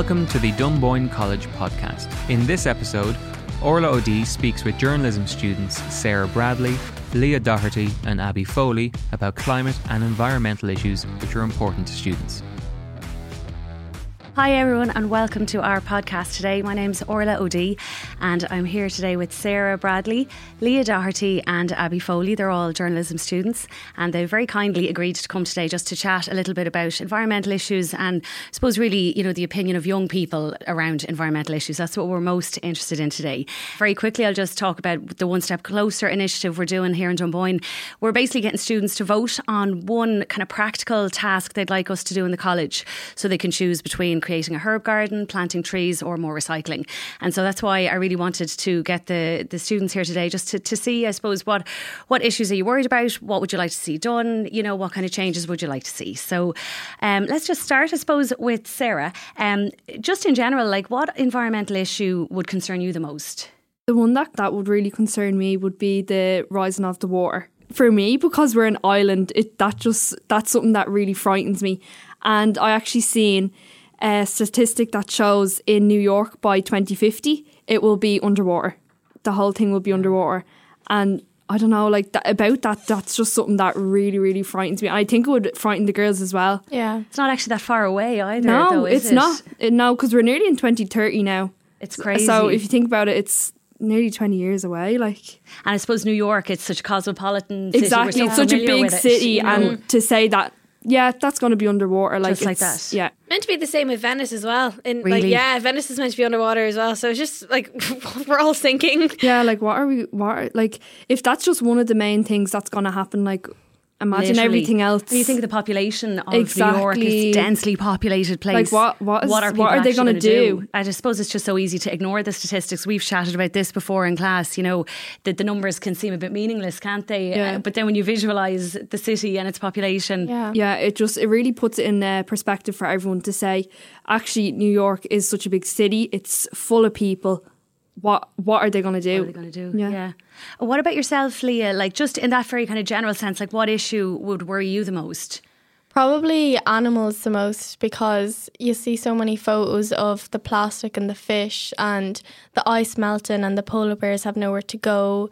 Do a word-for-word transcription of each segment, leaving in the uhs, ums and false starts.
Welcome to the Dunboyne College podcast. In this episode, Orla O'D speaks with journalism students Sarah Bradley, Leah Doherty and Abby Foley about climate and environmental issues which are important to students. Hi everyone and welcome to our podcast today. My name's Orla O'D and I'm here today with Sarah Bradley, Leah Doherty and Abby Foley. They're all journalism students and they very kindly agreed to come today just to chat a little bit about environmental issues and I suppose really, you know, the opinion of young people around environmental issues. That's what we're most interested in today. Very quickly, I'll just talk about the One Step Closer initiative we're doing here in Dunboyne. We're basically getting students to vote on one kind of practical task they'd like us to do in the college so they can choose between creating a herb garden, planting trees or more recycling. And so that's why I really wanted to get the, the students here today just to, to see, I suppose, what what issues are you worried about? What would you like to see done? You know, what kind of changes would you like to see? So um, let's just start, I suppose, with Sarah. Um, just in general, like what environmental issue would concern you the most? The one that, that would really concern me would be the rising of the water. For me, because we're an island, it that just that's something that really frightens me. And I actually seen a statistic that shows in New York by twenty fifty, it will be underwater. The whole thing will be underwater. And I don't know, like that, about that, that's just something that really, really frightens me. I think it would frighten the girls as well. Yeah. It's not actually that far away either, no, though, is it? No, it's not. No, because we're nearly in twenty thirty now. It's crazy. So if you think about it, it's nearly twenty years away. like. And I suppose New York, it's such a cosmopolitan city. Exactly, it's such a big city. And to say that, yeah, that's going to be underwater. Like just like that. Yeah. Meant to be the same with Venice as well. In, really? Like, yeah, Venice is meant to be underwater as well. So it's just like, we're all sinking. Yeah, like what are we, what are, like if that's just one of the main things that's going to happen, like imagine literally everything else. When you think of the population of exactly. New York, it's a densely populated place. Like what, what, is, what, are, what are they going to do? do? I just suppose it's just so easy to ignore the statistics. We've chatted about this before in class, you know, that the numbers can seem a bit meaningless, can't they? Yeah. Uh, but then when you visualise the city and its population. Yeah. yeah, it just, it really puts it in uh, perspective for everyone to say, actually, New York is such a big city. It's full of people. What what are they going to do? What are they going to do? Yeah. yeah. What about yourself, Leah? Like just in that very kind of general sense, like what issue would worry you the most? Probably animals the most because you see so many photos of the plastic and the fish and the ice melting and the polar bears have nowhere to go.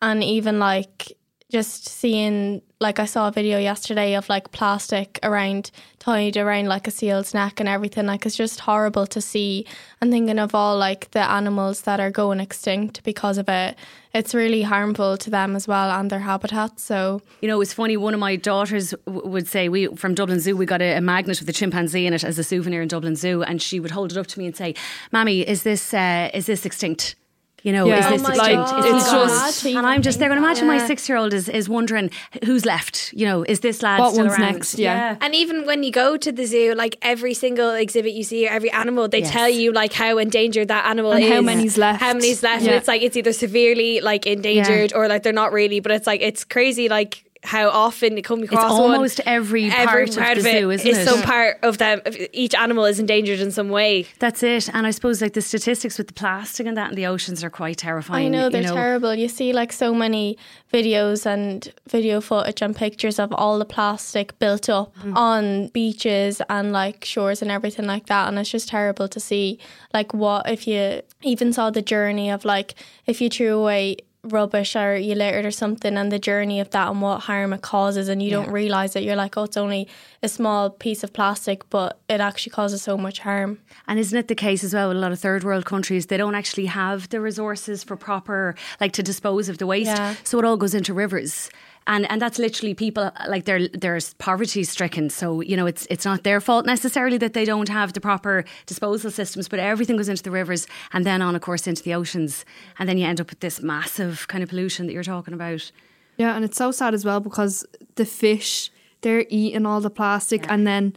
And even like just seeing, like I saw a video yesterday of like plastic around, tied around like a seal's neck and everything. Like it's just horrible to see and thinking of all like the animals that are going extinct because of it. It's really harmful to them as well and their habitat. So, you know, it's funny. One of my daughters w- would say we from Dublin Zoo, we got a, a magnet with a chimpanzee in it as a souvenir in Dublin Zoo. And she would hold it up to me and say, Mammy, is this uh, is this extinct? You know, yeah. is this oh like God. It's just, and I'm just there going to imagine yeah. my six-year-old is, is wondering who's left. You know, is this lad what still one's around? Next? Yeah. yeah, and even when you go to the zoo, like every single exhibit you see, every animal, they yes. tell you like how endangered that animal and is, how many's left, how many's left. Yeah. And it's like it's either severely like endangered yeah. or like they're not really. But it's like it's crazy, like how often they come across. It's almost one, every part, every part of, of the zoo, isn't it? Is some part of them. Each animal is endangered in some way. That's it. And I suppose like the statistics with the plastic and that in the oceans are quite terrifying. I know they're you know. terrible. You see like so many videos and video footage and pictures of all the plastic built up mm. on beaches and like shores and everything like that. And it's just terrible to see like what if you even saw the journey of like if you threw away rubbish or you littered or something and the journey of that and what harm it causes and you yeah. don't realise that you're like, oh, it's only a small piece of plastic but it actually causes so much harm. And isn't it the case as well with a lot of third world countries, they don't actually have the resources for proper like to dispose of the waste yeah. so it all goes into rivers. And and that's literally people like they're they're poverty stricken. So, you know, it's it's not their fault necessarily that they don't have the proper disposal systems, but everything goes into the rivers and then on, of course, into the oceans. And then you end up with this massive kind of pollution that you're talking about. Yeah. And it's so sad as well, because the fish, they're eating all the plastic. Yeah. And then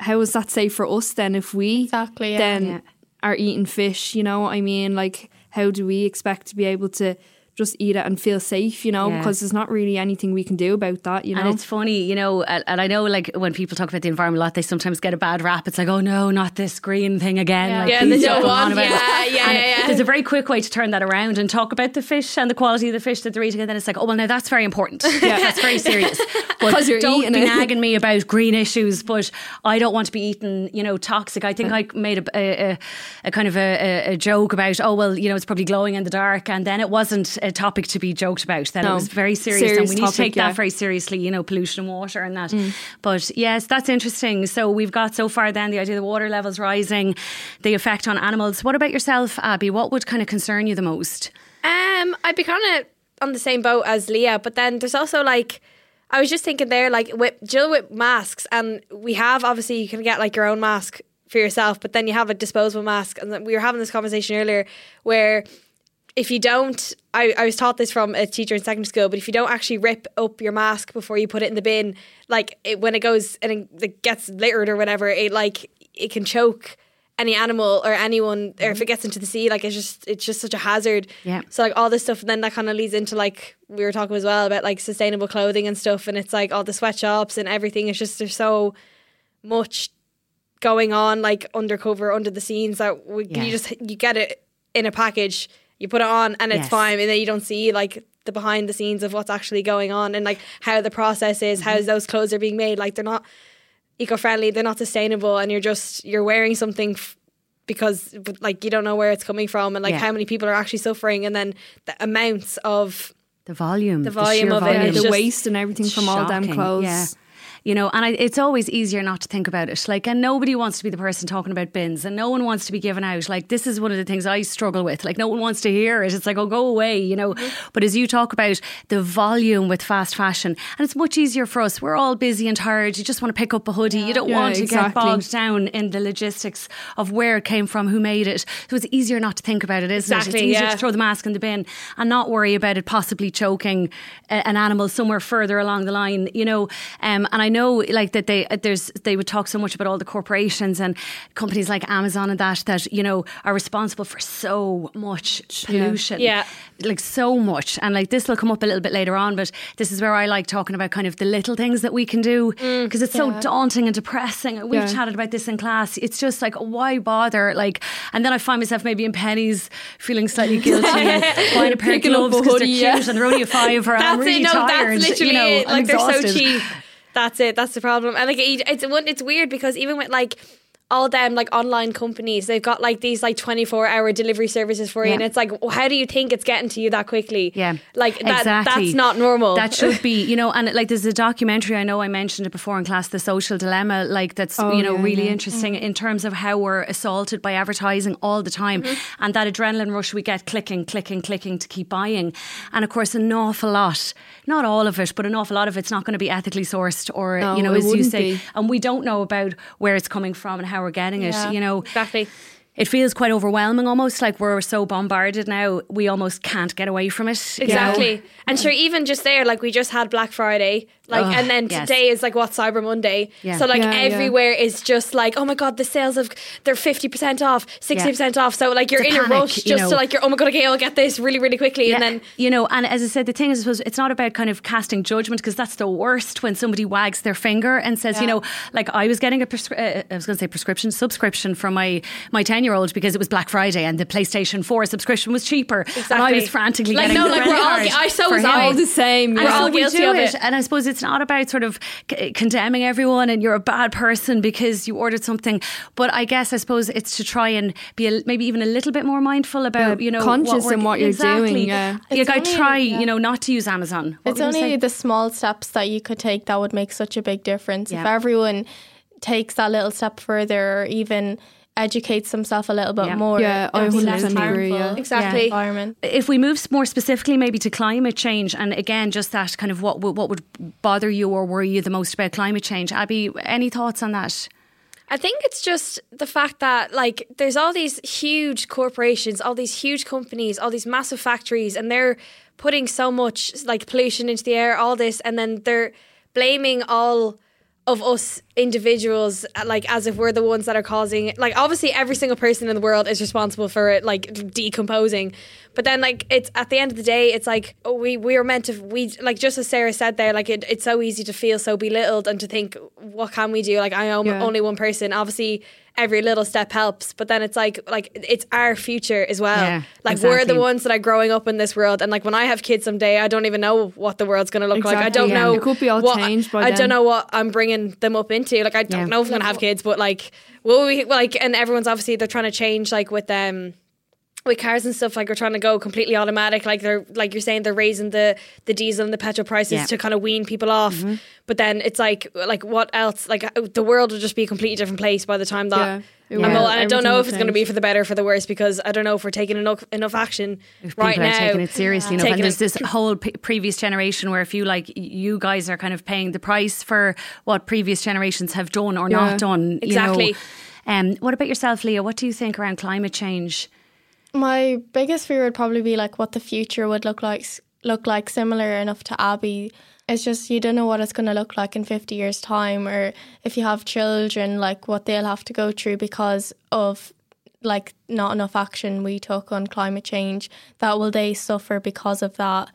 how is that safe for us then if we exactly, yeah. then yeah. are eating fish? You know what I mean? Like, how do we expect to be able to just eat it and feel safe, you know, yeah. because there's not really anything we can do about that, you know. And it's funny, you know, and, and I know like when people talk about the environment a lot, they sometimes get a bad rap. It's like, oh no, not this green thing again. Yeah, like, yeah they don't want about yeah, it. Yeah, yeah, yeah. There's a very quick way to turn that around and talk about the fish and the quality of the fish that they're eating. And then it's like, oh, well, now that's very important. Yeah. That's very serious. Because you're don't eating be it. nagging me about green issues, but I don't want to be eating, you know, toxic. I think I made a, a, a kind of a, a joke about, oh, well, you know, it's probably glowing in the dark. And then it wasn't a topic to be joked about. Then no. it was very serious. serious and we need topic, to take yeah. that very seriously, you know, pollution and water and that. Mm. But yes, that's interesting. So we've got so far then the idea of the water levels rising, the effect on animals. What about yourself, Abby? What would kind of concern you the most? Um, I'd be kind of on the same boat as Leah. But then there's also like, I was just thinking there, like with Jill with masks, and we have obviously you can get like your own mask for yourself, but then you have a disposable mask. And we were having this conversation earlier where if you don't, I, I was taught this from a teacher in secondary school, but if you don't actually rip up your mask before you put it in the bin, like it, when it goes and it gets littered or whatever, it like it can choke any animal or anyone, or if it gets into the sea, like it's just it's just such a hazard. Yeah. So like all this stuff, and then that kind of leads into like we were talking as well about like sustainable clothing and stuff, and it's like all the sweatshops and everything. It's just there's so much going on like undercover, under the scenes that we, yeah. you just you get it in a package, you put it on, and it's yes. fine, and then you don't see like the behind the scenes of what's actually going on and like how the process is, mm-hmm. how those clothes are being made. Like they're not eco-friendly, they're not sustainable, and you're just you're wearing something f- because like you don't know where it's coming from, and like yeah. how many people are actually suffering, and then the amounts of the volume the volume the of volume. it yeah, the waste and everything from shocking. all damn clothes. yeah. You know, and I, it's always easier not to think about it. Like, and nobody wants to be the person talking about bins, and no one wants to be given out. Like, this is one of the things I struggle with. Like, no one wants to hear it. It's like, oh, go away, you know. Mm-hmm. But as you talk about the volume with fast fashion, and it's much easier for us. We're all busy and tired. You just want to pick up a hoodie. Yeah. You don't yeah, want to exactly. get bogged down in the logistics of where it came from, who made it. So it's easier not to think about it, isn't exactly, it? It's easier yeah. to throw the mask in the bin and not worry about it possibly choking a, an animal somewhere further along the line, you know. Um, and I know know like that they there's they would talk so much about all the corporations and companies like Amazon and that that you know are responsible for so much pollution yeah, yeah. like so much, and like this will come up a little bit later on, but this is where I like talking about kind of the little things that we can do, because mm, it's yeah. so daunting and depressing. We've yeah. chatted about this in class. It's just like, why bother? Like, and then I find myself maybe in pennies feeling slightly guilty buying a pair of gloves because they're cute yeah. and they're only a fiver and I'm really it, no, tired that's literally you know, it. Like they're so cheap. That's it. That's the problem. And like it's it's weird because even with like all them like online companies, they've got like these like twenty-four hour delivery services for you, yeah. and it's like, well, how do you think it's getting to you that quickly? Yeah, like that, exactly. that's not normal. That should be, you know. And like there's a documentary, I know I mentioned it before in class, The Social Dilemma, like that's oh, you know yeah, really yeah. interesting yeah. in terms of how we're assaulted by advertising all the time, mm-hmm. and that adrenaline rush we get clicking clicking clicking to keep buying. And of course an awful lot, not all of it, but an awful lot of it's not going to be ethically sourced or no, you know as you say be. And we don't know about where it's coming from and how we're getting it, yeah, you know. Exactly. It feels quite overwhelming almost, like we're so bombarded now, we almost can't get away from it. Exactly. Know? And sure, even just there, like we just had Black Friday, like, oh, and then yes. today is like what, Cyber Monday. Yeah. So like yeah, everywhere yeah. is just like, oh my God, the sales of, they're fifty percent off, sixty percent yeah. off. So like you're it's in a, panic, a rush just you know. to like, you're, oh my God, okay, I'll get this really, really quickly. Yeah. And then, you know, and as I said, the thing is, it's not about kind of casting judgment, because that's the worst, when somebody wags their finger and says, yeah. you know, like I was getting a, prescri- uh, I was going to say prescription, subscription from my, my ten year old because it was Black Friday and the PlayStation Four subscription was cheaper, exactly. and I was frantically like, getting no, like we're all, I so was all the same. We're and all so guilty of it. it. And I suppose it's not about sort of c- condemning everyone and you're a bad person because you ordered something. But I guess I suppose it's to try and be a, maybe even a little bit more mindful about yeah, you know conscious what in what you're exactly. doing. Yeah, like only, I try yeah. you know not to use Amazon. What it's only the small steps that you could take that would make such a big difference. Yeah. If everyone takes that little step further, or even educates themself a little bit yeah. more. Yeah, I one hundred percent agree. Yeah. Exactly. Yeah. Environment. If we move more specifically maybe to climate change, and again just that kind of what what would bother you or worry you the most about climate change. Abby, any thoughts on that? I think it's just the fact that like there's all these huge corporations, all these huge companies, all these massive factories, and they're putting so much like pollution into the air, all this, and then they're blaming all of us individuals, like as if we're the ones that are causing it. Like obviously every single person in the world is responsible for it, like decomposing, but then like it's at the end of the day, it's like oh, we we are meant to, we like, just as Sarah said there, like it, it's so easy to feel so belittled and to think, what can we do? Like I am yeah. only one person. Obviously every little step helps, but then it's like like it's our future as well. Yeah, like exactly. We're the ones that are growing up in this world, and like when I have kids someday, I don't even know what the world's going to look exactly, like. I don't yeah. know. It could be all what, changed by I, I don't know what I'm bringing them up into. Like I don't yeah. know if I'm going to have kids, but like will we like? And everyone's obviously they're trying to change like with um with cars and stuff. Like we're trying to go completely automatic. Like they're like you're saying they're raising the the diesel and the petrol prices yeah. to kind of wean people off. Mm-hmm. But then it's like, like what else? Like the world will just be a completely different place by the time that. Yeah, yeah. And I don't know if it's going to be for the better or for the worse, because I don't know if we're taking enough enough action if right now. People are taking it seriously yeah. enough. And there's this whole p- previous generation where if you like, you guys are kind of paying the price for what previous generations have done or yeah. not done. Exactly. You know. Um, what about yourself, Leah? What do you think around climate change? My biggest fear would probably be like what the future would look like. Look like similar enough to Abby. It's just you don't know what it's going to look like in fifty years time, or if you have children, like what they'll have to go through because of like not enough action we took on climate change. That will they suffer because of that?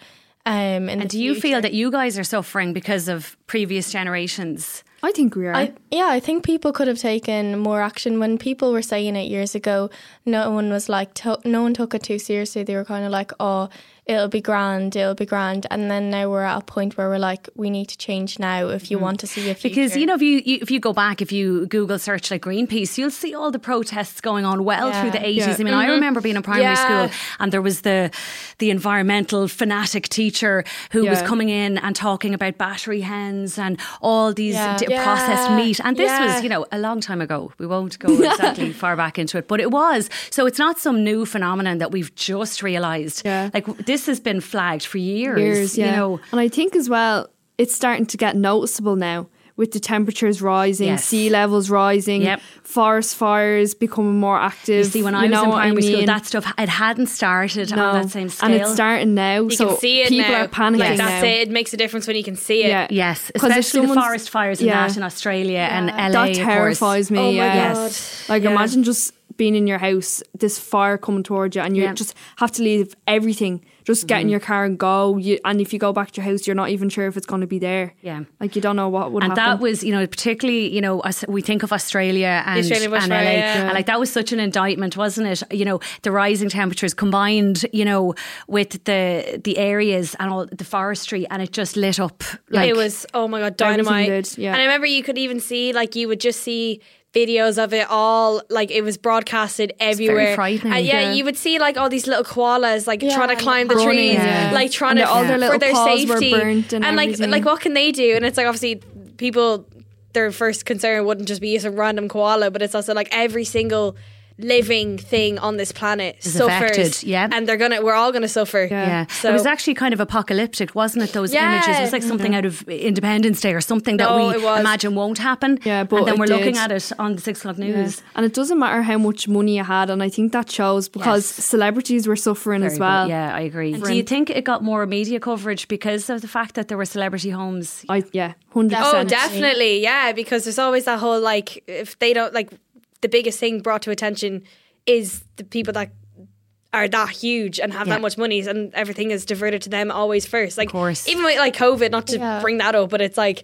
Um, and do you feel that you guys are suffering because of previous generations? I think we are. I, yeah, I think people could have taken more action. When people were saying it years ago, no one was like, to, no one took it too seriously. They were kind of like, oh, it'll be grand, it'll be grand. And then now we're at a point where we're like, we need to change now if you mm. want to see a future. Because, you know, if you, you if you go back, if you Google search like Greenpeace, you'll see all the protests going on well yeah. through the eighties. Yeah. I mean, mm-hmm. I remember being in primary yeah. school and there was the, the environmental fanatic teacher who yeah. was coming in and talking about battery hens and all these yeah. d- Yeah. processed meat. And this yeah. was, you know, a long time ago. We won't go exactly far back into it, but it was. So it's not some new phenomenon that we've just realised. Yeah. Like this has been flagged for years, years yeah. you know. And I think as well, it's starting to get noticeable now with the temperatures rising, yes. sea levels rising, yep. forest fires becoming more active. You see, when I you was in primary I mean? school, that stuff, it hadn't started no. on that same scale. And it's starting now. You so can see it people now. Are panicking like, that's now. It. It makes a difference when you can see it. Yeah. Yes, especially the forest fires yeah. and that in Australia yeah. and L A. That terrifies me. Oh my yeah. God. Yes. Like yeah. imagine just being in your house, this fire coming towards you and you yeah. just have to leave everything. Just get mm-hmm. in your car and go. You, and if you go back to your house, you're not even sure if it's going to be there. Yeah. Like you don't know what would and happen. And that was, you know, particularly, you know, as we think of Australia and, Australia and L A. Yeah. And like that was such an indictment, wasn't it? You know, the rising temperatures combined, you know, with the the areas and all the forestry, and it just lit up. Like it was, oh my God, dynamite. Yeah. And I remember you could even see, like you would just see videos of it all, like it was broadcasted everywhere. It's very frightening. And yeah, yeah, you would see like all these little koalas like yeah. trying to climb the Brony, trees, yeah. like trying to all yeah. their for their safety. And, and like, like what can they do? And it's like obviously people, their first concern wouldn't just be some random koala, but it's also like every single living thing on this planet is suffers affected, yeah. and they're gonna we're all gonna suffer yeah, yeah. So it was actually kind of apocalyptic, wasn't it, those yeah. images? It was like something yeah. out of Independence Day or something that no, we imagine won't happen yeah, but and then we're did. looking at it on the six o'clock news yeah. and it doesn't matter how much money you had, and I think that shows because yes. celebrities were suffering Very as well good. yeah I agree. And do you think it got more media coverage because of the fact that there were celebrity homes? I, yeah one hundred percent oh definitely yeah because there's always that whole like if they don't like the biggest thing brought to attention is the people that are that huge and have yeah. that much money, and everything is diverted to them always first. Like, of course. Even with like COVID, not to yeah. bring that up, but it's like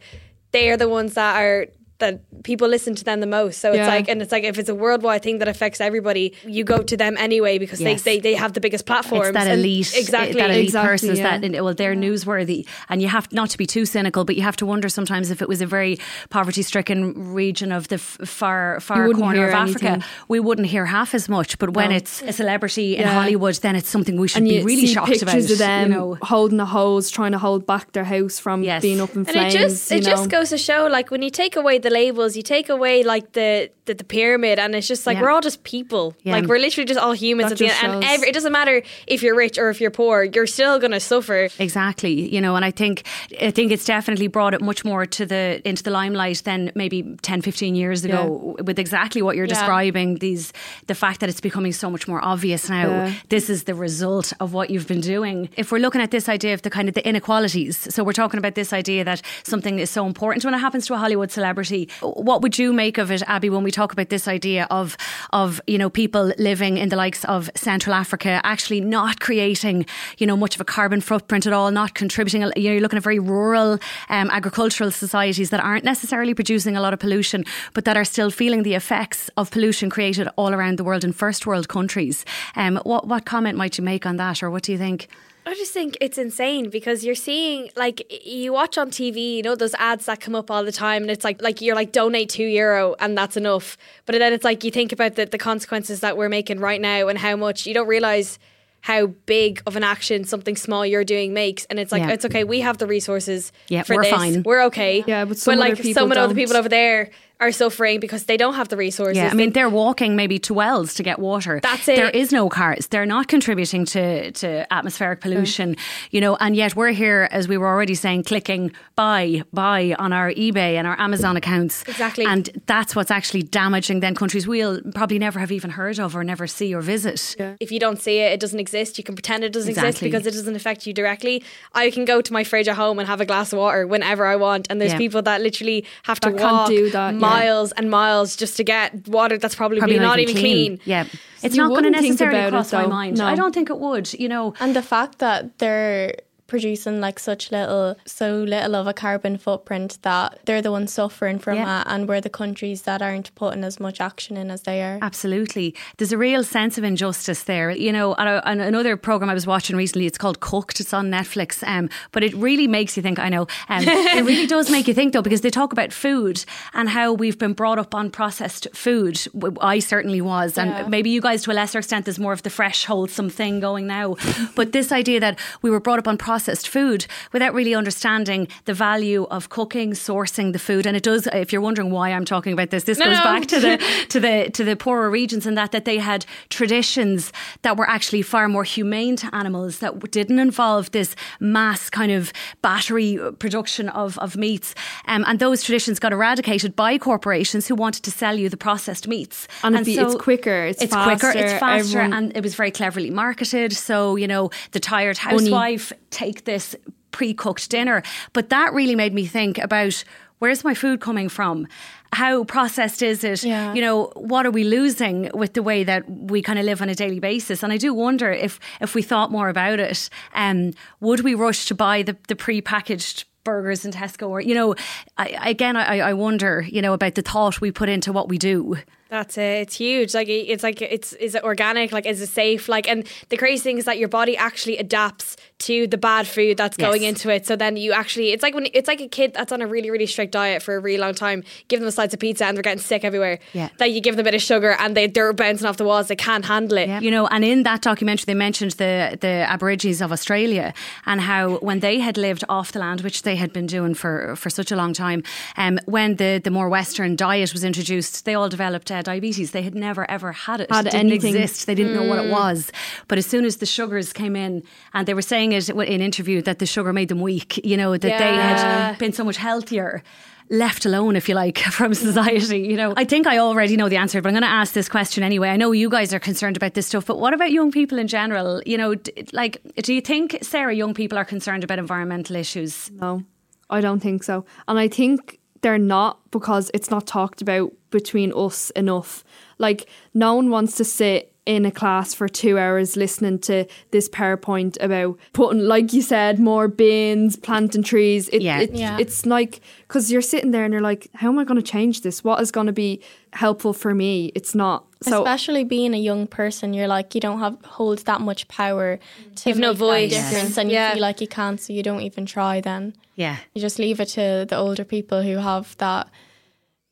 they are the ones that are that people listen to them the most. So yeah. it's like, and it's like if it's a worldwide thing that affects everybody, you go to them anyway because yes. they, they they have the biggest platforms. It's that elite, exactly, it, that elite exactly, persons yeah. that well they're yeah. newsworthy, and you have not to be too cynical, but you have to wonder sometimes if it was a very poverty-stricken region of the f- far far corner of Africa, anything. we wouldn't hear half as much. But when no. it's a celebrity yeah. in Hollywood, then it's something we should and be really shocked pictures about. Pictures of them you know. holding a hose, trying to hold back their house from yes. being up in and flames. And it just it you know? just goes to show, like when you take away the the labels, you take away like the the, the pyramid, and it's just like yeah. we're all just people. Yeah. Like we're literally just all humans that at the end. And every, it doesn't matter if you're rich or if you're poor, you're still going to suffer. Exactly, you know. And I think I think it's definitely brought it much more to the into the limelight than maybe ten, fifteen years ago yeah. with exactly what you're yeah. describing. These the fact that it's becoming so much more obvious now. Yeah. This is the result of what you've been doing. If we're looking at this idea of the kind of the inequalities, so we're talking about this idea that something is so important when it happens to a Hollywood celebrity. What would you make of it, Abby, when we talk about this idea of, of you know, people living in the likes of Central Africa actually not creating, you know, much of a carbon footprint at all, not contributing, you know, you're looking at very rural um, agricultural societies that aren't necessarily producing a lot of pollution, but that are still feeling the effects of pollution created all around the world in first world countries. Um, what, what comment might you make on that, or what do you think? I just think it's insane because you're seeing, like, you watch on T V, you know, those ads that come up all the time, and it's like, like you're like, donate two euro and that's enough. But then it's like, you think about the, the consequences that we're making right now and how much you don't realise how big of an action something small you're doing makes. And it's like, yeah. it's okay, we have the resources yeah, for we're this. Fine. We're okay. Yeah, but some, but like, other some of the other people over there are suffering because they don't have the resources. Yeah, I mean, they're walking maybe to wells to get water. That's it. There is no cars. They're not contributing to, to atmospheric pollution, mm. you know, and yet we're here, as we were already saying, clicking buy, buy on our eBay and our Amazon accounts. Exactly. And that's what's actually damaging then countries we'll probably never have even heard of or never see or visit. Yeah. If you don't see it, it doesn't exist. You can pretend it doesn't exactly. exist because it doesn't affect you directly. I can go to my fridge at home and have a glass of water whenever I want. And there's yeah. people that literally have that to walk. Can't do that. Yeah. Miles and miles just to get water that's probably, probably not, not even clean. clean. Yeah, it's you not going to necessarily cross my mind. No. I don't think it would, you know. And the fact that they're producing like such little, so little of a carbon footprint that they're the ones suffering from yeah. it, and we're the countries that aren't putting as much action in as they are. Absolutely. There's a real sense of injustice there. You know, on, a, on another programme I was watching recently, it's called Cooked, it's on Netflix, um, but it really makes you think, I know, um, it really does make you think though, because they talk about food and how we've been brought up on processed food. I certainly was, and yeah. maybe you guys to a lesser extent, there's more of the fresh wholesome thing going now. But this idea that we were brought up on processed processed food without really understanding the value of cooking, sourcing the food. And it does, if you're wondering why I'm talking about this, this no, goes no. back to the to the to the poorer regions, and that that they had traditions that were actually far more humane to animals, that didn't involve this mass kind of battery production of, of meats. Um, and those traditions got eradicated by corporations who wanted to sell you the processed meats. And, and so it's quicker, it's, it's faster. It's quicker, it's faster, everyone. And it was very cleverly marketed. So, you know, the tired housewife takes Take this pre-cooked dinner. But that really made me think about, where's my food coming from? How processed is it? Yeah. You know, what are we losing with the way that we kind of live on a daily basis? And I do wonder if if we thought more about it, um, would we rush to buy the, the pre-packaged burgers in Tesco? Or, you know, I, again, I, I wonder, you know, about the thought we put into what we do. That's it. It's huge. Like, it's like, it's, is it organic? Like, is it safe? Like, and the crazy thing is that your body actually adapts to the bad food that's yes. going into it. So then you actually, it's like when, it's like a kid that's on a really, really strict diet for a really long time, give them a slice of pizza and they're getting sick everywhere. Yeah. That you give them a bit of sugar and they, they're bouncing off the walls. They can't handle it. Yeah. You know, and in that documentary, they mentioned the, the Aborigines of Australia and how when they had lived off the land, which they had been doing for, for such a long time, um, when the, the more Western diet was introduced, they all developed Uh, diabetes. They had never ever had it. Had it didn't anything. exist. They didn't mm. know what it was. But as soon as the sugars came in, and they were saying it in an interview that the sugar made them weak, you know, that yeah. they had been so much healthier, left alone, if you like, from society, you know. I think I already know the answer, but I'm going to ask this question anyway. I know you guys are concerned about this stuff, but what about young people in general? You know, d- like, do you think, Sarah, young people are concerned about environmental issues? No, I don't think so. And I think they're not, because it's not talked about between us enough. Like, no one wants to sit in a class for two hours listening to this PowerPoint about putting, like you said, more bins, planting trees. It, yeah. It, yeah. It's like, because you're sitting there and you're like, how am I going to change this? What is going to be helpful for me? It's not. So, especially being a young person, you're like, you don't have hold that much power to You've make no voice. That difference, yeah. and you yeah. feel like you can't, so you don't even try then. Yeah. You just leave it to the older people who have that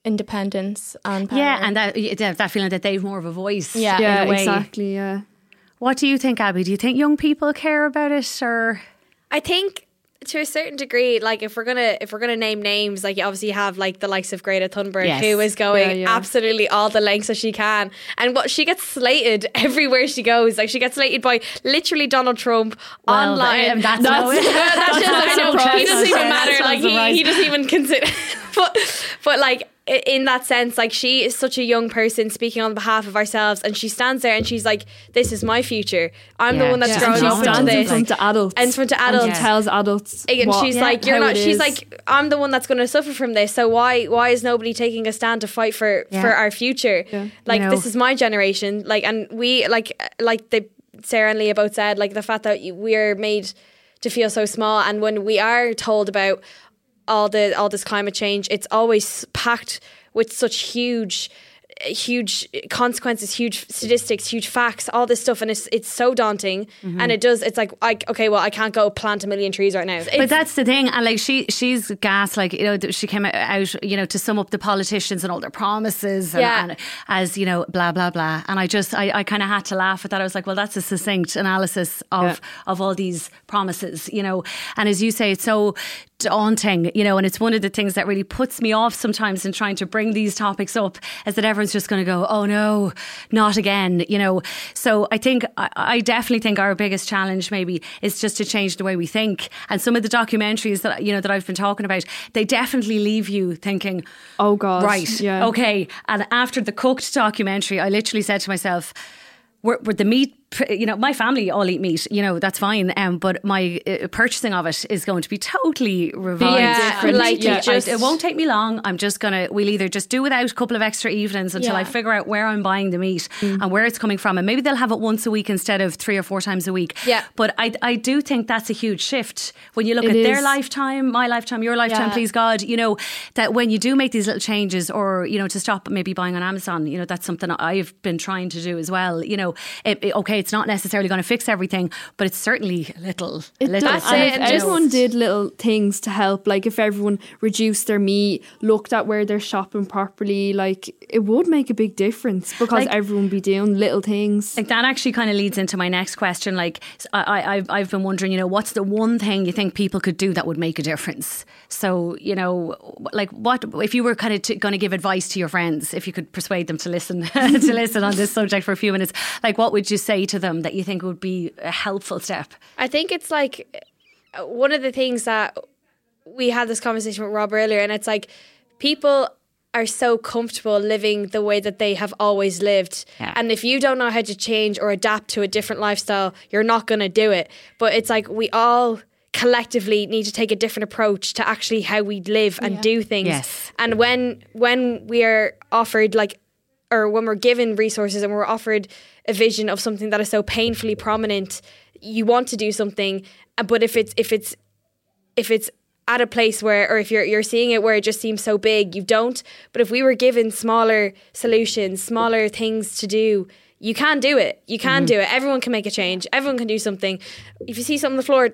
independence and power. Yeah, and that, that feeling that they have more of a voice. Yeah, yeah, in a way. Exactly, yeah. What do you think, Abby? Do you think young people care about it, or? I think to a certain degree, like if we're gonna if we're gonna name names, like you obviously have like the likes of Greta Thunberg, yes. who is going yeah, yeah. absolutely all the lengths that she can, and what she gets slated everywhere she goes. Like she gets slated by literally Donald Trump well, online. That, that's that's, that's just no surprise. He doesn't even matter. Like he, he doesn't even consider. but but like. In that sense, like she is such a young person speaking on behalf of ourselves, and she stands there and she's like, "This is my future. I'm yeah. the one that's yeah. growing up into this." In front of adults, and in front of adults, and tells adults. And what, she's yeah, like, "You're not." She's like, "I'm the one that's going to suffer from this. So why, why is nobody taking a stand to fight for yeah. for our future? Yeah. Like you know. This is my generation. Like, and we like like the Sarah and Leah both said, like the fact that we're made to feel so small, and when we are told about. all the all this climate change, it's always packed with such huge huge consequences, huge statistics, huge facts, all this stuff, and it's it's so daunting. Mm-hmm. And it does it's like I, okay well I can't go plant a million trees right now, it's, but that's the thing. And like she she's gas, like you know she came out you know to sum up the politicians and all their promises and, yeah. and as you know blah blah blah, and I just I, I kind of had to laugh at that. I was like, well, that's a succinct analysis of yeah. of all these promises, you know and as you say, it's so daunting, you know and it's one of the things that really puts me off sometimes in trying to bring these topics up, is that everyone's just going to go, oh no, not again, you know. So I think I, I definitely think our biggest challenge maybe is just to change the way we think. And some of the documentaries that you know that I've been talking about, they definitely leave you thinking, oh god, right, yeah. okay. And after the Cooked documentary, I literally said to myself, we're, we're the meat. You know, my family all eat meat, you know, that's fine. Um, but my uh, purchasing of it is going to be totally revised. Yeah, like yeah. Just, I, it won't take me long. I'm just going to, we'll either just do without a couple of extra evenings until yeah. I figure out where I'm buying the meat mm. and where it's coming from. And maybe they'll have it once a week instead of three or four times a week. Yeah. But I I do think that's a huge shift when you look it at is. their lifetime, my lifetime, your lifetime, yeah. please God, you know, that when you do make these little changes, or, you know, to stop maybe buying on Amazon, you know, that's something I've been trying to do as well. You know, it, it, okay, it's not necessarily going to fix everything, but it's certainly little. It little. Does. And if everyone did little things to help, like if everyone reduced their meat, looked at where they're shopping properly, like it would make a big difference, because like, everyone be doing little things. Like that actually kind of leads into my next question. Like I, I, I've been wondering, you know, what's the one thing you think people could do that would make a difference? So, you know, like what, if you were kind of t- going to give advice to your friends, if you could persuade them to listen, to listen on this subject for a few minutes, like what would you say to them that you think would be a helpful step? I think it's like one of the things that we had this conversation with Rob earlier, and it's like people are so comfortable living the way that they have always lived. Yeah. And if you don't know how to change or adapt to a different lifestyle, you're not going to do it. But it's like we all collectively need to take a different approach to actually how we live and yeah. do things. Yes. And when when we are offered like or when we're given resources and we're offered a vision of something that is so painfully prominent, you want to do something. But if it's if it's if it's at a place where, or if you're you're seeing it where it just seems so big, you don't. But if we were given smaller solutions, smaller things to do, you can do it. You can mm-hmm. do it. Everyone can make a change. Everyone can do something. If you see something on the floor,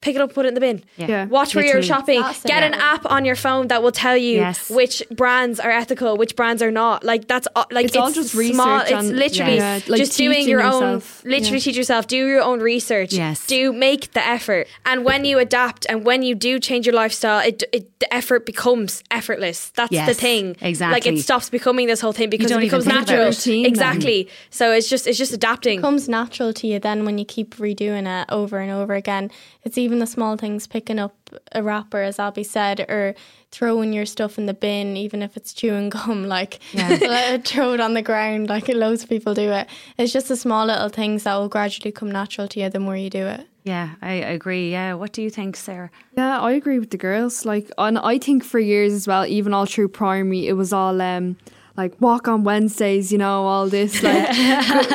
pick it up, put it in the bin. Yeah. Yeah. Watch where Literally. You're shopping. Awesome. Get an app on your phone that will tell you yes. which brands are ethical, which brands are not. Like that's all, like it's, it's all just small. Research. It's literally yeah. like just doing your yourself. own. Literally yeah. teach yourself. Do your own research. Yes. Do make the effort. And when you adapt and when you do change your lifestyle, it, it the effort becomes effortless. That's yes. the thing. Exactly. Like it stops becoming this whole thing because it becomes natural. Routine, exactly. Then. So it's just it's just adapting. It becomes natural to you then when you keep redoing it over and over again. It's even Even the small things, picking up a wrapper, as Abby said, or throwing your stuff in the bin, even if it's chewing gum, like yeah. throw it on the ground, like loads of people do it. It's just the small little things that will gradually come natural to you the more you do it. Yeah, I agree. Yeah. What do you think, Sarah? Yeah, I agree with the girls. Like, and I think for years as well, even all through primary, it was all um, like walk on Wednesdays, you know, all this. Like,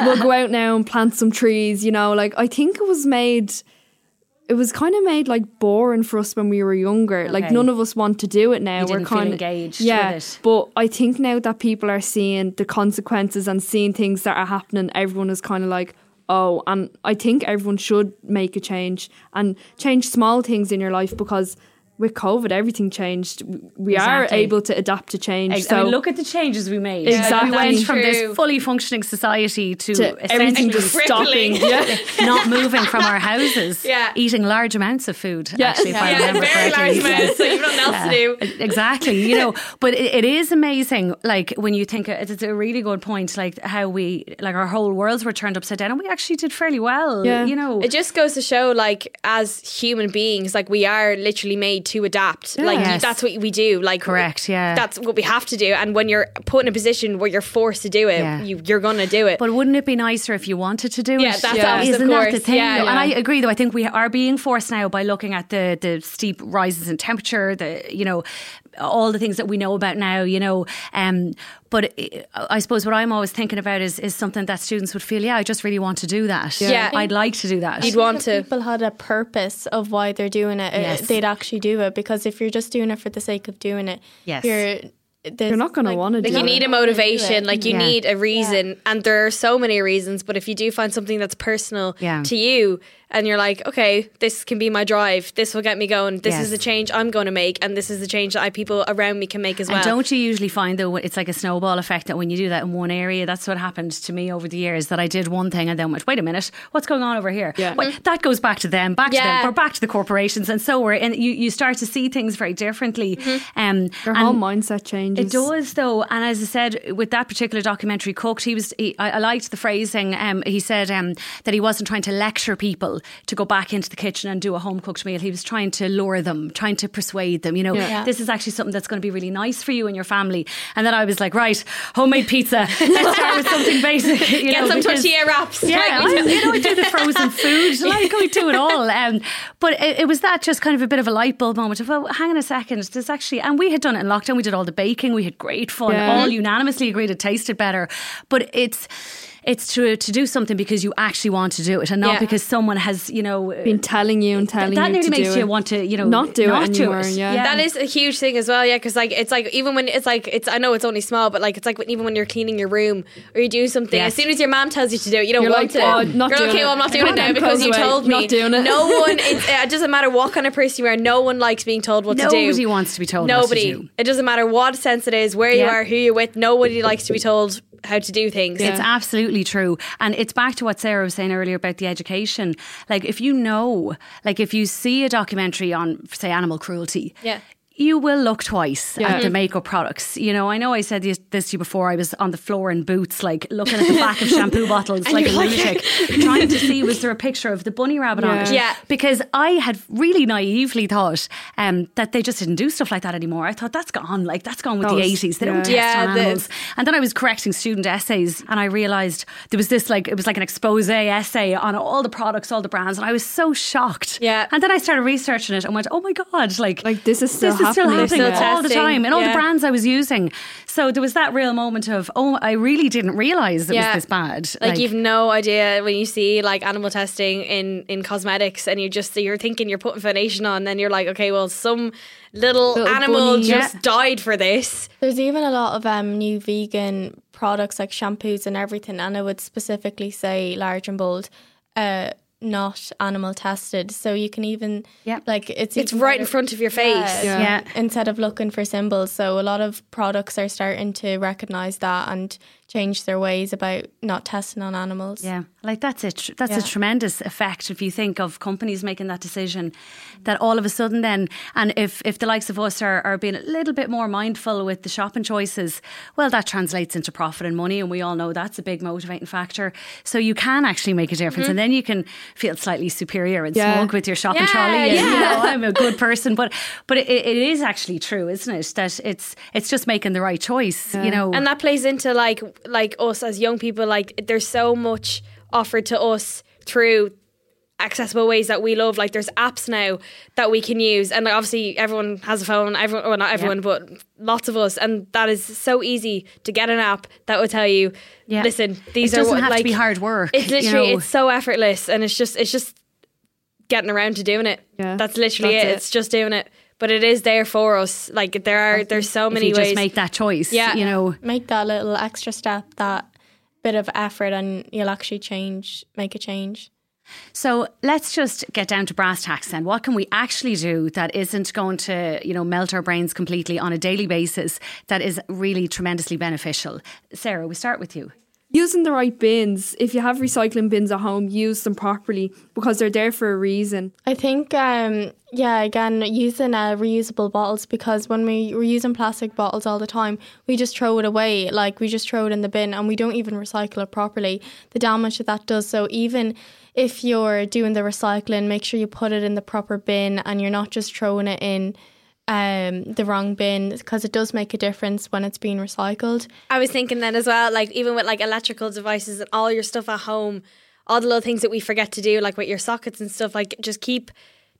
we'll go out now and plant some trees, you know. Like, I think it was made... It was kind of made like boring for us when we were younger. Okay. Like none of us want to do it now. You didn't we're kind of engaged yeah, with it. But I think now that people are seeing the consequences and seeing things that are happening, everyone is kind of like, oh, and I think everyone should make a change and change small things in your life, because with COVID, everything changed. We exactly. are able to adapt to change. Exactly. So I mean, look at the changes we made. Exactly. We went from this fully functioning society to, to everything just stopping, yeah. not moving from our houses, yeah. eating large amounts of food, yeah. actually, yeah. if I yeah, remember very correctly. Large amounts, so you've nothing else yeah. to do. Exactly, you know. But it, it is amazing, like, when you think, it's a really good point, like, how we, like, our whole worlds were turned upside down, and we actually did fairly well, yeah. you know. It just goes to show, like, as human beings, like, we are literally made to adapt, yeah. like yes. that's what we do, like correct yeah that's what we have to do, and when you're put in a position where you're forced to do it, yeah. you, you're gonna do it. But wouldn't it be nicer if you wanted to do yeah, it that's yeah. isn't that the thing yeah, yeah. And I agree, though, I think we are being forced now by looking at the the steep rises in temperature, the you know all the things that we know about now, you know um but I suppose what I'm always thinking about is, is something that students would feel, yeah, I just really want to do that. Yeah. yeah. I'd like to do that. You'd want to. If people had a purpose of why they're doing it, yes. they'd actually do it. Because if you're just doing it for the sake of doing it, yes. you're... This, you're not going like, to want to do like it. You need a motivation, like you yeah. need a reason, yeah. and there are so many reasons, but if you do find something that's personal yeah. to you and you're like, okay, this can be my drive, this will get me going, this yes. is the change I'm going to make, and this is the change that I, people around me can make as well. And don't you usually find, though, it's like a snowball effect, that when you do that in one area, that's what happened to me over the years, that I did one thing and then went, wait a minute, what's going on over here? Yeah. Wait, mm-hmm. That goes back to them, back yeah. to them, or back to the corporations, and so we're in, you, you start to see things very differently. Mm-hmm. Um, Your whole mindset changes. It does, though, and as I said, with that particular documentary, Cooked, he was. He, I, I liked the phrasing. Um, he said um, that he wasn't trying to lecture people to go back into the kitchen and do a home cooked meal. He was trying to lure them, trying to persuade them. You know, yeah. Yeah. This is actually something that's going to be really nice for you and your family. And then I was like, right, homemade pizza. Let's start with something basic. You Get know, some because, tortilla wraps. Yeah, like, I, you know, I do the frozen food. Like I do it all. Um, but it, it was that just kind of a bit of a light bulb moment of, oh, hang on a second, this actually, and we had done it in lockdown. We did all the baking. We had great fun. Yeah. All unanimously agreed it tasted better. But it's it's to to do something because you actually want to do it, and not yeah. because someone has, you know, been telling you and telling that you that nearly makes you want to, you know, not do not it anymore. It. Yeah. Yeah. That is a huge thing as well. Yeah, because like it's like even when it's like it's I know it's only small, but like it's like even when you're cleaning your room or you do something, yes. as soon as your mom tells you to do it, you don't you're want like, to. Oh, not you're doing okay. It. Well, I'm not doing it now because away. You told me. Not doing it. No one. It's, it doesn't matter what kind of person you are. No one likes being told what Nobody to do. Nobody wants to be told. Nobody. What to do. It doesn't matter what sense it is, where yeah. you are, who you're with. Nobody likes to be told how to do things. Yeah. It's absolutely true, and it's back to what Sarah was saying earlier about the education. Like if you know, like if you see a documentary on, say, animal cruelty, yeah. you will look twice yeah. at the makeup products. You know, I know I said this, this to you before. I was on the floor in Boots, like looking at the back of shampoo bottles like a lunatic, trying to see was there a picture of the bunny rabbit yeah. on it. Yeah. Because I had really naively thought um, that they just didn't do stuff like that anymore. I thought that's gone, like that's gone with that the was, eighties. They yeah. don't test yeah, on animals. The, and then I was correcting student essays, and I realised there was this like it was like an expose essay on all the products, all the brands, and I was so shocked. Yeah. And then I started researching it and went, oh my god, like like this is so. This It's still happening all testing. The time in all yeah. the brands I was using. So there was that real moment of, oh, I really didn't realise it yeah. was this bad. Like, like you've no idea when you see like animal testing in, in cosmetics, and you just you're thinking you're putting foundation on, and then you're like, okay, well, some little, little animal bunny. Just yeah. died for this. There's even a lot of um, new vegan products like shampoos and everything, and I would specifically say large and bold. Uh, not animal tested, so you can even yeah. like it's it's right in front of your face yeah, yeah. yeah instead of looking for symbols. So a lot of products are starting to recognise that and change their ways about not testing on animals. Yeah, like that's it that's yeah. a tremendous effect if you think of companies making that decision, that all of a sudden then, and if, if the likes of us are, are being a little bit more mindful with the shopping choices, well, that translates into profit and money, and we all know that's a big motivating factor. So you can actually make a difference, mm-hmm. and then you can feel slightly superior and yeah. smug with your shopping yeah, trolley and yeah. you know, I'm a good person, but but it, it is actually true, isn't it, that it's it's just making the right choice, yeah. you know. And that plays into like like us as young people, like there's so much offered to us through accessible ways that we love. Like there's apps now that we can use, and like, obviously everyone has a phone, everyone, well not everyone yeah. but lots of us, and that is so easy to get an app that will tell you yeah. listen, these it are what, have like, to be hard work. It's literally you know? It's so effortless, and it's just it's just getting around to doing it. Yeah, that's literally that's it. it it's just doing it. But it is there for us. Like there are there's so many if you ways just make that choice, yeah, you know, make that little extra step, that bit of effort, and you'll actually change make a change. So let's just get down to brass tacks then. What can we actually do that isn't going to, you know, melt our brains completely on a daily basis that is really tremendously beneficial? Sarah, we start with you. Using the right bins. If you have recycling bins at home, use them properly because they're there for a reason. I think, um, yeah, again, using uh, reusable bottles, because when we, we're using plastic bottles all the time, we just throw it away. Like, we just throw it in the bin and we don't even recycle it properly. The damage that that does. So even if you're doing the recycling, make sure you put it in the proper bin and you're not just throwing it in um the wrong bin, because it does make a difference when it's being recycled. I was thinking then as well, like even with like electrical devices and all your stuff at home, all the little things that we forget to do, like with your sockets and stuff, like just keep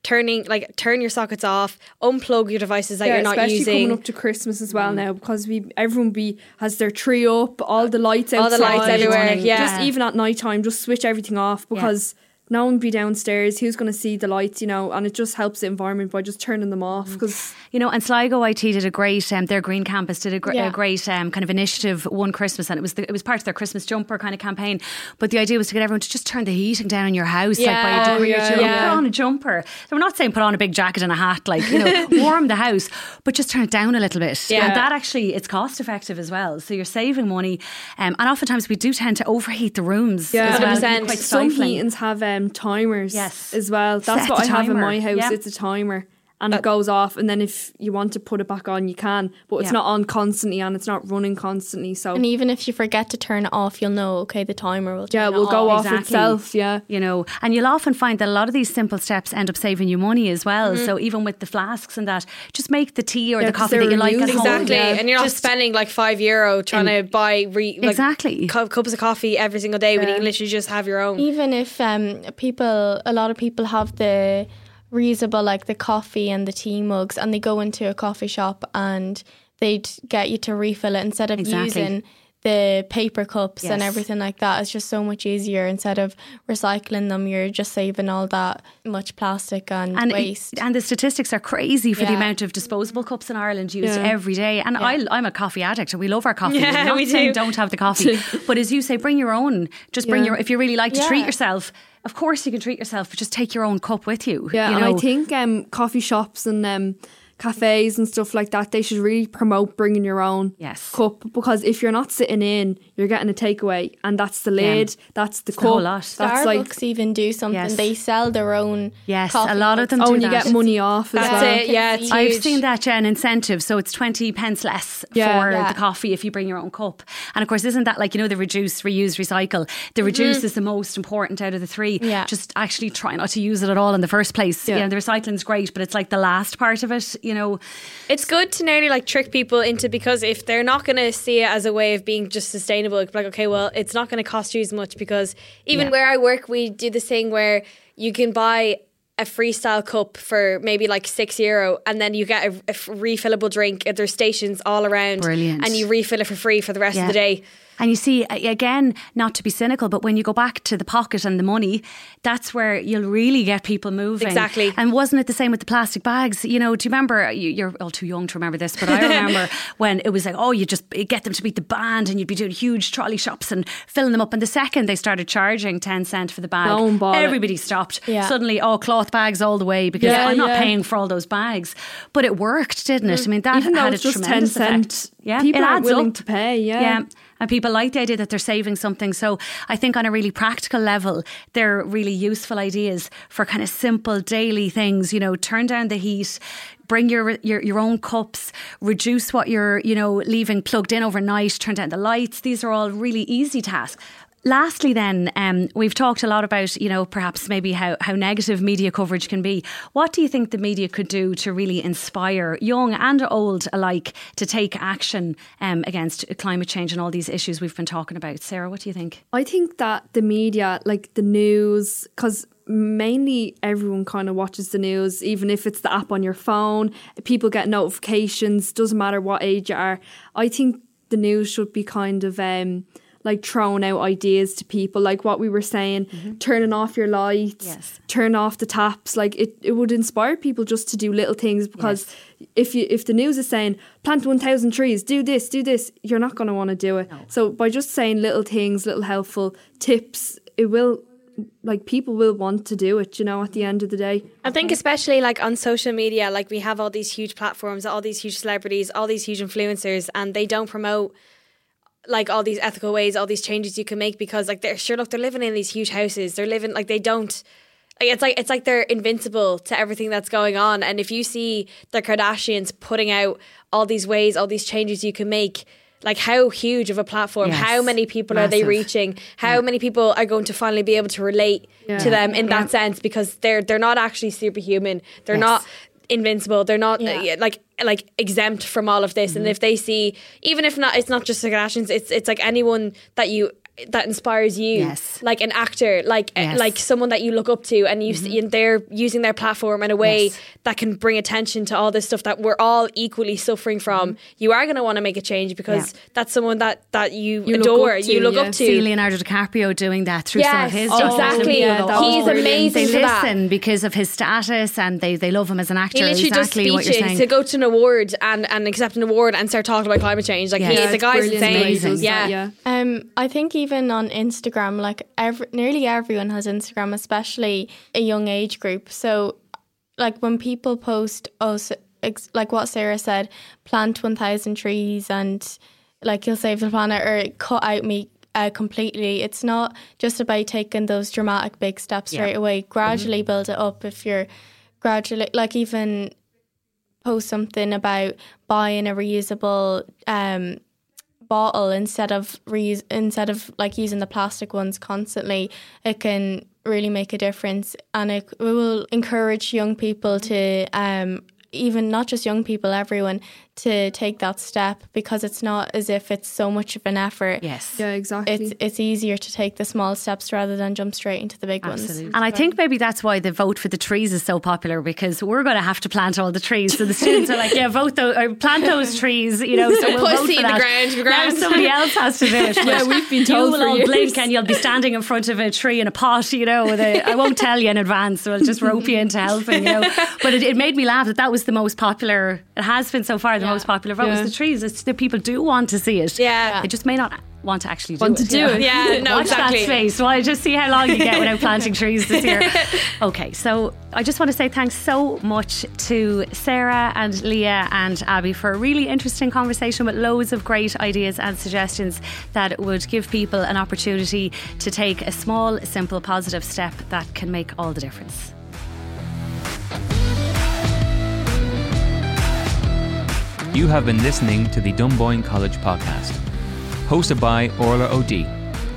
turning, like turn your sockets off, unplug your devices that yeah, you're not especially using. Especially coming up to Christmas as well mm. now, because we everyone be has their tree up, all the lights all outside, all the lights everywhere. Yeah, just even at night time, just switch everything off because. Yeah. No one be downstairs. Who's going to see the lights, you know? And it just helps the environment by just turning them off. Cause you know, and Sligo I T did a great, um, their Green Campus did a, gr- yeah. a great um, kind of initiative one Christmas, and it was the, it was part of their Christmas jumper kind of campaign. But the idea was to get everyone to just turn the heating down in your house, yeah, like by a degree yeah, or two. Yeah. Put on a jumper. And we're not saying put on a big jacket and a hat, like, you know, warm the house, but just turn it down a little bit. Yeah. And that actually, it's cost effective as well. So you're saving money. Um, and oftentimes we do tend to overheat the rooms. Yeah, as well. Quite some heatings have um, Um, timers yes. as well. That's Set what I timer. have in my house. Yep. It's a timer and that, it goes off, and then if you want to put it back on you can, but it's yeah. not on constantly and it's not running constantly. So and even if you forget to turn it off, you'll know, okay, the timer will turn yeah, it will off. go off exactly. itself. Yeah, you know, and you'll often find that a lot of these simple steps end up saving you money as well. Mm-hmm. So even with the flasks and that, just make the tea or yeah, the coffee that you like at exactly. home. Exactly, yeah. And you're not just spending like five euro trying to buy re- like exactly cu- cups of coffee every single day yeah. when you can literally just have your own. Even if um people, a lot of people have the reusable, like the coffee and the tea mugs, and they go into a coffee shop and they'd get you to refill it instead of exactly. using the paper cups yes. and everything like that. It's just so much easier. Instead of recycling them, you're just saving all that much plastic and, and waste. It, and the statistics are crazy for yeah. the amount of disposable cups in Ireland used yeah. every day. And yeah. I, I'm a coffee addict and we love our coffee. Yeah, not we do. Don't have the coffee. But as you say, bring your own. Just yeah. bring your, if you really like to yeah. treat yourself, of course you can treat yourself, but just take your own cup with you. Yeah, you know? And I think um, coffee shops and um, cafes and stuff like that, they should really promote bringing your own yes. cup, because if you're not sitting in, you're getting a takeaway, and that's the lid, yeah. that's the it's cup. The whole lot. Starbucks like, even do something. Yes. They sell their own yes, coffee. A lot of them do. Oh, and you that. get money off that's as well. That's it, yeah. It's I've huge. seen that, Jen, incentive. So it's twenty pence less yeah, for yeah. the coffee if you bring your own cup. And of course, isn't that like, you know, the reduce, reuse, recycle? The reduce mm-hmm. is the most important out of the three. Yeah. Just actually try not to use it at all in the first place. Yeah. You know, the recycling's great, but it's like the last part of it, you know. It's good to nearly like trick people into, because if they're not going to see it as a way of being just sustainable, like, okay, well, it's not going to cost you as much, because even yeah. where I work, we do this thing where you can buy a freestyle cup for maybe like six euro, and then you get a, a refillable drink. There's stations all around. Brilliant. And you refill it for free for the rest yeah. of the day. And you see, again, not to be cynical, but when you go back to the pocket and the money, that's where you'll really get people moving. Exactly. And wasn't it the same with the plastic bags? You know, do you remember, you're all too young to remember this, but I remember when it was like, oh, you just get them to beat the band and you'd be doing huge trolley shops and filling them up. And the second they started charging ten cent for the bag, everybody it. stopped. Yeah. Suddenly, oh, cloth bags all the way, because yeah, I'm not yeah. paying for all those bags. But it worked, didn't it? I mean, that Even had a just tremendous ten cent, effect. Yeah, people are willing up. to pay, yeah. yeah. And people like the idea that they're saving something. So I think on a really practical level, they're really useful ideas for kind of simple daily things. You know, turn down the heat, bring your, your your own cups, reduce what you're, you know, leaving plugged in overnight, turn down the lights. These are all really easy tasks. Lastly then, um, we've talked a lot about, you know, perhaps maybe how, how negative media coverage can be. What do you think the media could do to really inspire young and old alike to take action um, against climate change and all these issues we've been talking about? Sarah, what do you think? I think that the media, like the news, because mainly everyone kind of watches the news, even if it's the app on your phone, people get notifications, doesn't matter what age you are. I think the news should be kind of... Um, like throwing out ideas to people, like what we were saying, mm-hmm. turning off your lights, yes. turn off the taps. Like it, it would inspire people just to do little things, because yes. if you if the news is saying plant one thousand trees, do this, do this, you're not going to want to do it. No. So by just saying little things, little helpful tips, it will like people will want to do it, you know, at the end of the day. I think especially like on social media, like we have all these huge platforms, all these huge celebrities, all these huge influencers, and they don't promote like all these ethical ways, all these changes you can make, because like they're sure, look, they're living in these huge houses. They're living like they don't. Like it's like it's like they're invincible to everything that's going on. And if you see the Kardashians putting out all these ways, all these changes you can make, like how huge of a platform, yes. how many people Massive. Are they reaching? How yeah. many people are going to finally be able to relate yeah. to them in that yeah. sense? Because they're they're not actually superhuman. They're yes. not invincible. They're not yeah. uh, like like exempt from all of this. Mm-hmm. And if they see, even if not, it's not just the Kardashians. It's it's like anyone that you. that inspires you yes. like an actor, like yes. like someone that you look up to, and you mm-hmm. see, and they're using their platform in a way yes. that can bring attention to all this stuff that we're all equally suffering from. Mm-hmm. You are going to want to make a change because yeah. that's someone that, that you, you adore, look to, you look yeah. up to. See Leonardo DiCaprio doing that through yes, some of his oh, exactly yeah, he's amazing. They listen because of his status, and they, they love him as an actor. He literally exactly does speeches to go to an award and, and accept an award and start talking about climate change. Like yeah. he's yeah, the guy's insane. Yeah. yeah um I think he even on Instagram, like every, nearly everyone has Instagram, especially a young age group. So like when people post us, ex- like what Sarah said, plant one thousand trees and like you'll save the planet, or cut out meat uh, completely. It's not just about taking those dramatic big steps yeah. right away. Gradually mm-hmm. build it up. If you're gradually, like even post something about buying a reusable um bottle instead of reuse instead of like using the plastic ones constantly, it can really make a difference, and it, it will encourage young people to um even not just young people, everyone, to take that step, because it's not as if it's so much of an effort. Yes. Yeah, exactly. It's it's easier to take the small steps rather than jump straight into the big Absolutely. Ones. And I think maybe that's why the vote for the trees is so popular, because we're going to have to plant all the trees. So the students are like, yeah, vote those, or plant those trees, you know, so we'll vote for that. Put seed in the ground. Now somebody else has to do it. Yeah, we've been told you will for all years. Blink and you'll be standing in front of a tree in a pot, you know. With a, I won't tell you in advance, so I'll just rope you into helping, you know. But it, it made me laugh that that was the most popular, it has been so far, the yeah. most popular vote yeah. was the trees. It's the people do want to see it. Yeah. They just may not want to actually do want it. Want to do it. Yeah, no, Watch exactly. Watch that space. Well, just see how long you get without planting trees this year. Okay, so I just want to say thanks so much to Sarah and Leah and Abby for a really interesting conversation with loads of great ideas and suggestions that would give people an opportunity to take a small, simple, positive step that can make all the difference. You have been listening to the Dunboyne College podcast, hosted by Orla O'D.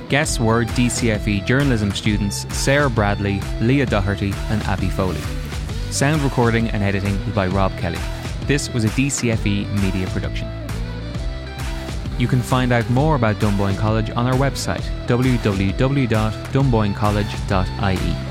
Guests were D C F E journalism students Sarah Bradley, Leah Doherty and Abby Foley. Sound recording and editing was by Rob Kelly. This was a D C F E media production. You can find out more about Dunboyne College on our website, w w w dot dunboyne college dot i e.